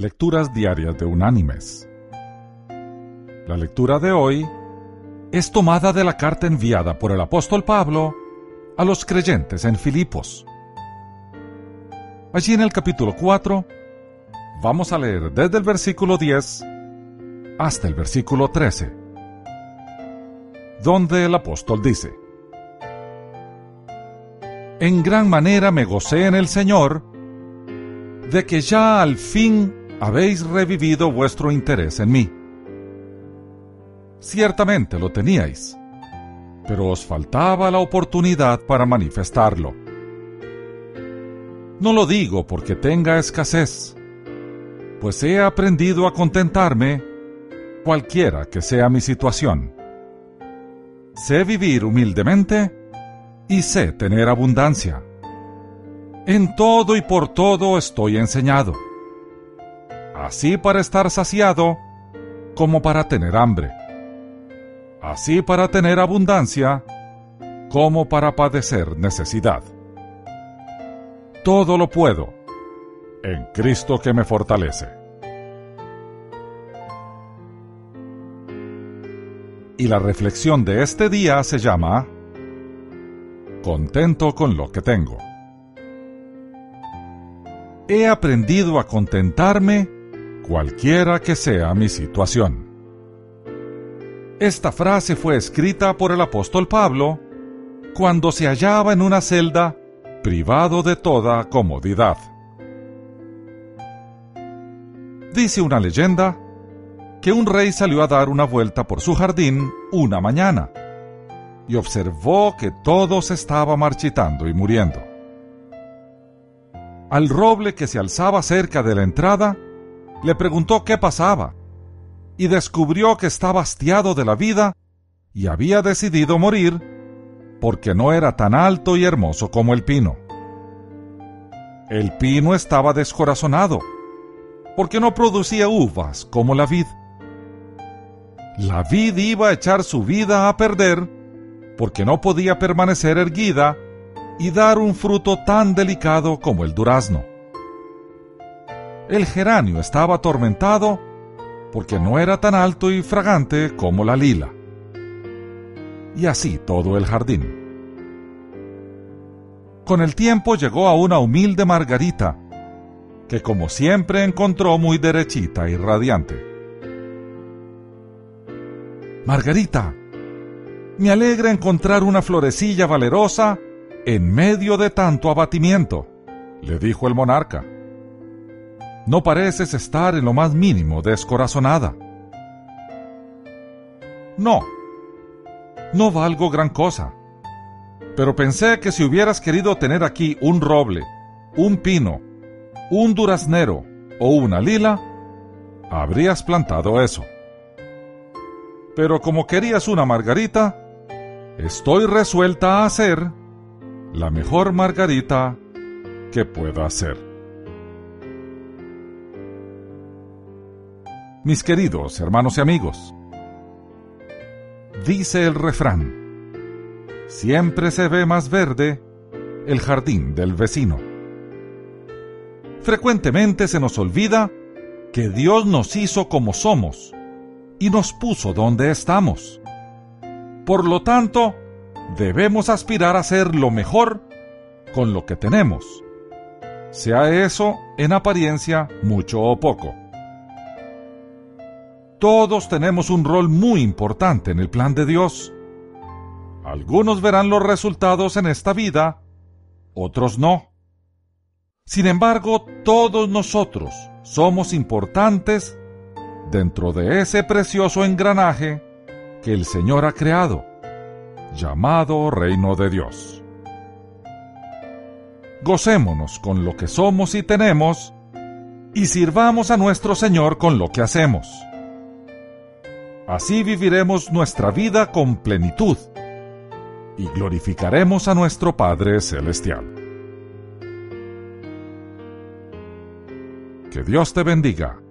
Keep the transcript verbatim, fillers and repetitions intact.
Lecturas diarias de Unánimes. La lectura de hoy es tomada de la carta enviada por el apóstol Pablo a los creyentes en Filipos. Allí en el capítulo cuatro vamos a leer desde el versículo diez hasta el versículo trece, donde el apóstol dice: En gran manera me gocé en el Señor de que ya al fin habéis revivido vuestro interés en mí. Ciertamente lo teníais, pero os faltaba la oportunidad para manifestarlo. No lo digo porque tenga escasez, pues he aprendido a contentarme, cualquiera que sea mi situación. Sé vivir humildemente y sé tener abundancia. En todo y por todo estoy enseñado, así para estar saciado como para tener hambre, así para tener abundancia como para padecer necesidad. Todo lo puedo en Cristo que me fortalece. Y la reflexión de este día se llama Contento con lo que tengo. He aprendido a contentarme, cualquiera que sea mi situación. Esta frase fue escrita por el apóstol Pablo cuando se hallaba en una celda, privado de toda comodidad. Dice una leyenda que un rey salió a dar una vuelta por su jardín una mañana y observó que todo se estaba marchitando y muriendo. Al roble que se alzaba cerca de la entrada, le preguntó qué pasaba, y descubrió que estaba hastiado de la vida y había decidido morir porque no era tan alto y hermoso como el pino. El pino estaba descorazonado porque no producía uvas como la vid. La vid iba a echar su vida a perder porque no podía permanecer erguida y dar un fruto tan delicado como el durazno. El geranio estaba atormentado porque no era tan alto y fragante como la lila. Y así todo el jardín. Con el tiempo llegó a una humilde margarita, que como siempre encontró muy derechita y radiante. Margarita, me alegra encontrar una florecilla valerosa en medio de tanto abatimiento, le dijo el monarca. No pareces estar en lo más mínimo descorazonada. No, no valgo gran cosa, pero pensé que si hubieras querido tener aquí un roble, un pino, un duraznero o una lila, habrías plantado eso. Pero como querías una margarita, estoy resuelta a hacer la mejor margarita que pueda hacer. Mis queridos hermanos y amigos, dice el refrán: siempre se ve más verde el jardín del vecino. Frecuentemente se nos olvida que Dios nos hizo como somos y nos puso donde estamos. Por lo tanto, debemos aspirar a ser lo mejor con lo que tenemos, sea eso en apariencia mucho o poco. Todos tenemos un rol muy importante en el plan de Dios. Algunos verán los resultados en esta vida, otros no. Sin embargo, todos nosotros somos importantes dentro de ese precioso engranaje que el Señor ha creado, llamado Reino de Dios. Gocémonos con lo que somos y tenemos, y sirvamos a nuestro Señor con lo que hacemos. Así viviremos nuestra vida con plenitud, y glorificaremos a nuestro Padre Celestial. Que Dios te bendiga.